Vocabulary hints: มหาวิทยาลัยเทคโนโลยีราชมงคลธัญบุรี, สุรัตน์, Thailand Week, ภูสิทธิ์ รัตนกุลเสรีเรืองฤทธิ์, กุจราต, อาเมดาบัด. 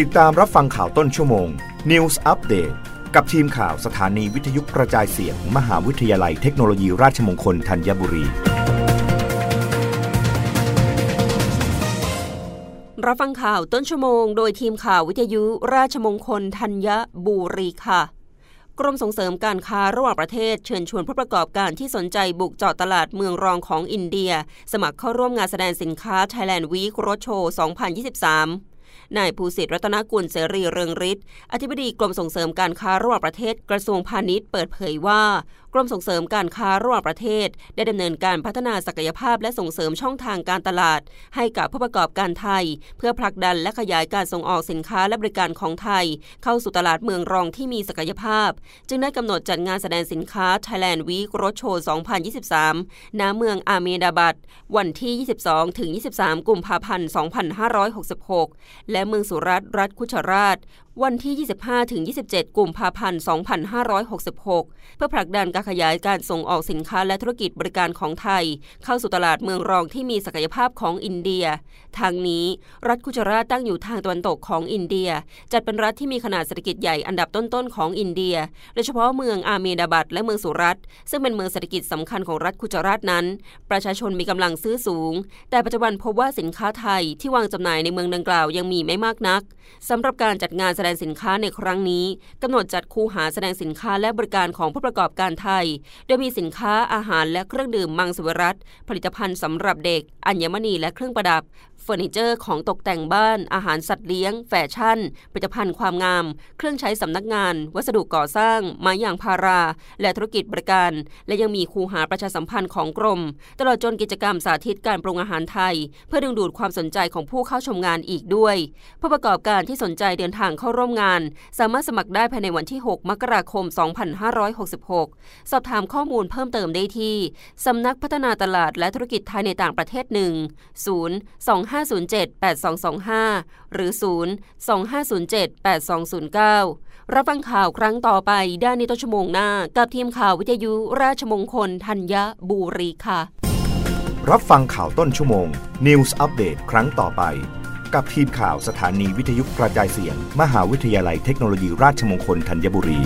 ติดตามรับฟังข่าวต้นชั่วโมง News Update กับทีมข่าวสถานีวิทยุกระจายเสียง มหาวิทยาลัยเทคโนโลยีราชมงคลธัญบุรีรับฟังข่าวต้นชั่วโมงโดยทีมข่าววิทยุราชมงคลธัญบุรีค่ะกรมส่งเสริมการค้าระหว่างประเทศเชิญชวนผู้ประกอบการที่สนใจบุกเจาะตลาดเมืองรองของอินเดียสมัครเข้าร่วมงานแสดงสินค้า Thailand Week Road Show 2023 นายภูสิทธิ์ รัตนกุลเสรีเรืองฤทธิ์อธิบดีกรมส่งเสริมการค้าระหว่างประเทศกระทรวงพาณิชย์เปิดเผยว่ากรมส่งเสริมการค้าระหว่างประเทศได้ดำเนินการพัฒนาศักยภาพและส่งเสริมช่องทางการตลาดให้กับผู้ประกอบการไทยเพื่อผลักดันและขยายการส่งออกสินค้าและบริการของไทยเข้าสู่ตลาดเมืองรองที่มีศักยภาพจึงได้กำหนดจัดงานแสดงสินค้า Thailand Week Road Show 2023 ณ เมืองอาเมดาบัดวันที่ 22-23 กุมภาพันธ์ 2566 และเมืองสุรัตน์รัฐคุชราชวันที่ 25-27 กุมภาพันธ์ 2566 เพื่อผลักดันการขยายการส่งออกสินค้าและธุรกิจบริการของไทยเข้าสู่ตลาดเมืองรองที่มีศักยภาพของอินเดียทางนี้รัฐกุจราตตั้งอยู่ทางตะวันตกของอินเดียจัดเป็นรัฐที่มีขนาดเศรษฐกิจใหญ่อันดับต้นๆของอินเดียโดยเฉพาะเมืองอาเมดาบัดและเมืองสุรัตน์ซึ่งเป็นเมืองเศรษฐกิจสำคัญของรัฐกุจราตนั้นประชาชนมีกำลังซื้อสูงแต่ปัจจุบันพบว่าสินค้าไทยที่วางจำหน่ายในเมืองดังกล่าวยังมีไม่มากนักสำหรับการจัดงานแสดงสินค้าในครั้งนี้กำหนดจัดคูหาแสดงสินค้าและบริการของผู้ประกอบการไทยโดยมีสินค้าอาหารและเครื่องดื่มมังสวิรัติผลิตภัณฑ์สำหรับเด็กอัญมณีและเครื่องประดับเฟอร์นิเจอร์ของตกแต่งบ้านอาหารสัตว์เลี้ยงแฟชั่นผลิตภัณฑ์ความงามเครื่องใช้สำนักงานวัสดุก่อสร้างไม้ยางพาราและธุรกิจบริการและยังมีคูหาประชาสัมพันธ์ของกรมตลอดจนกิจกรรมสาธิตการปรุงอาหารไทยเพื่อดึงดูดความสนใจของผู้เข้าชมงานอีกด้วยผู้ประกอบการที่สนใจเดินทางเข้าร่วมงานสามารถสมัครได้ภายในวันที่6มกราคม2566สอบถามข้อมูลเพิ่มเติมได้ที่สำนักพัฒนาตลาดและธุรกิจไทยในต่างประเทศ1 025078225 หรือ025078209รับฟังข่าวครั้งต่อไปได้ในต้นชั่วโมงหน้ากับทีมข่าววิทยุราชมงคลธัญบุรีค่ะรับฟังข่าวต้นชั่วโมง News Update ครั้งต่อไปกับทีมข่าวสถานีวิทยุกระจายเสียงมหาวิทยาลัยเทคโนโลยีราชมงคลธัญบุรี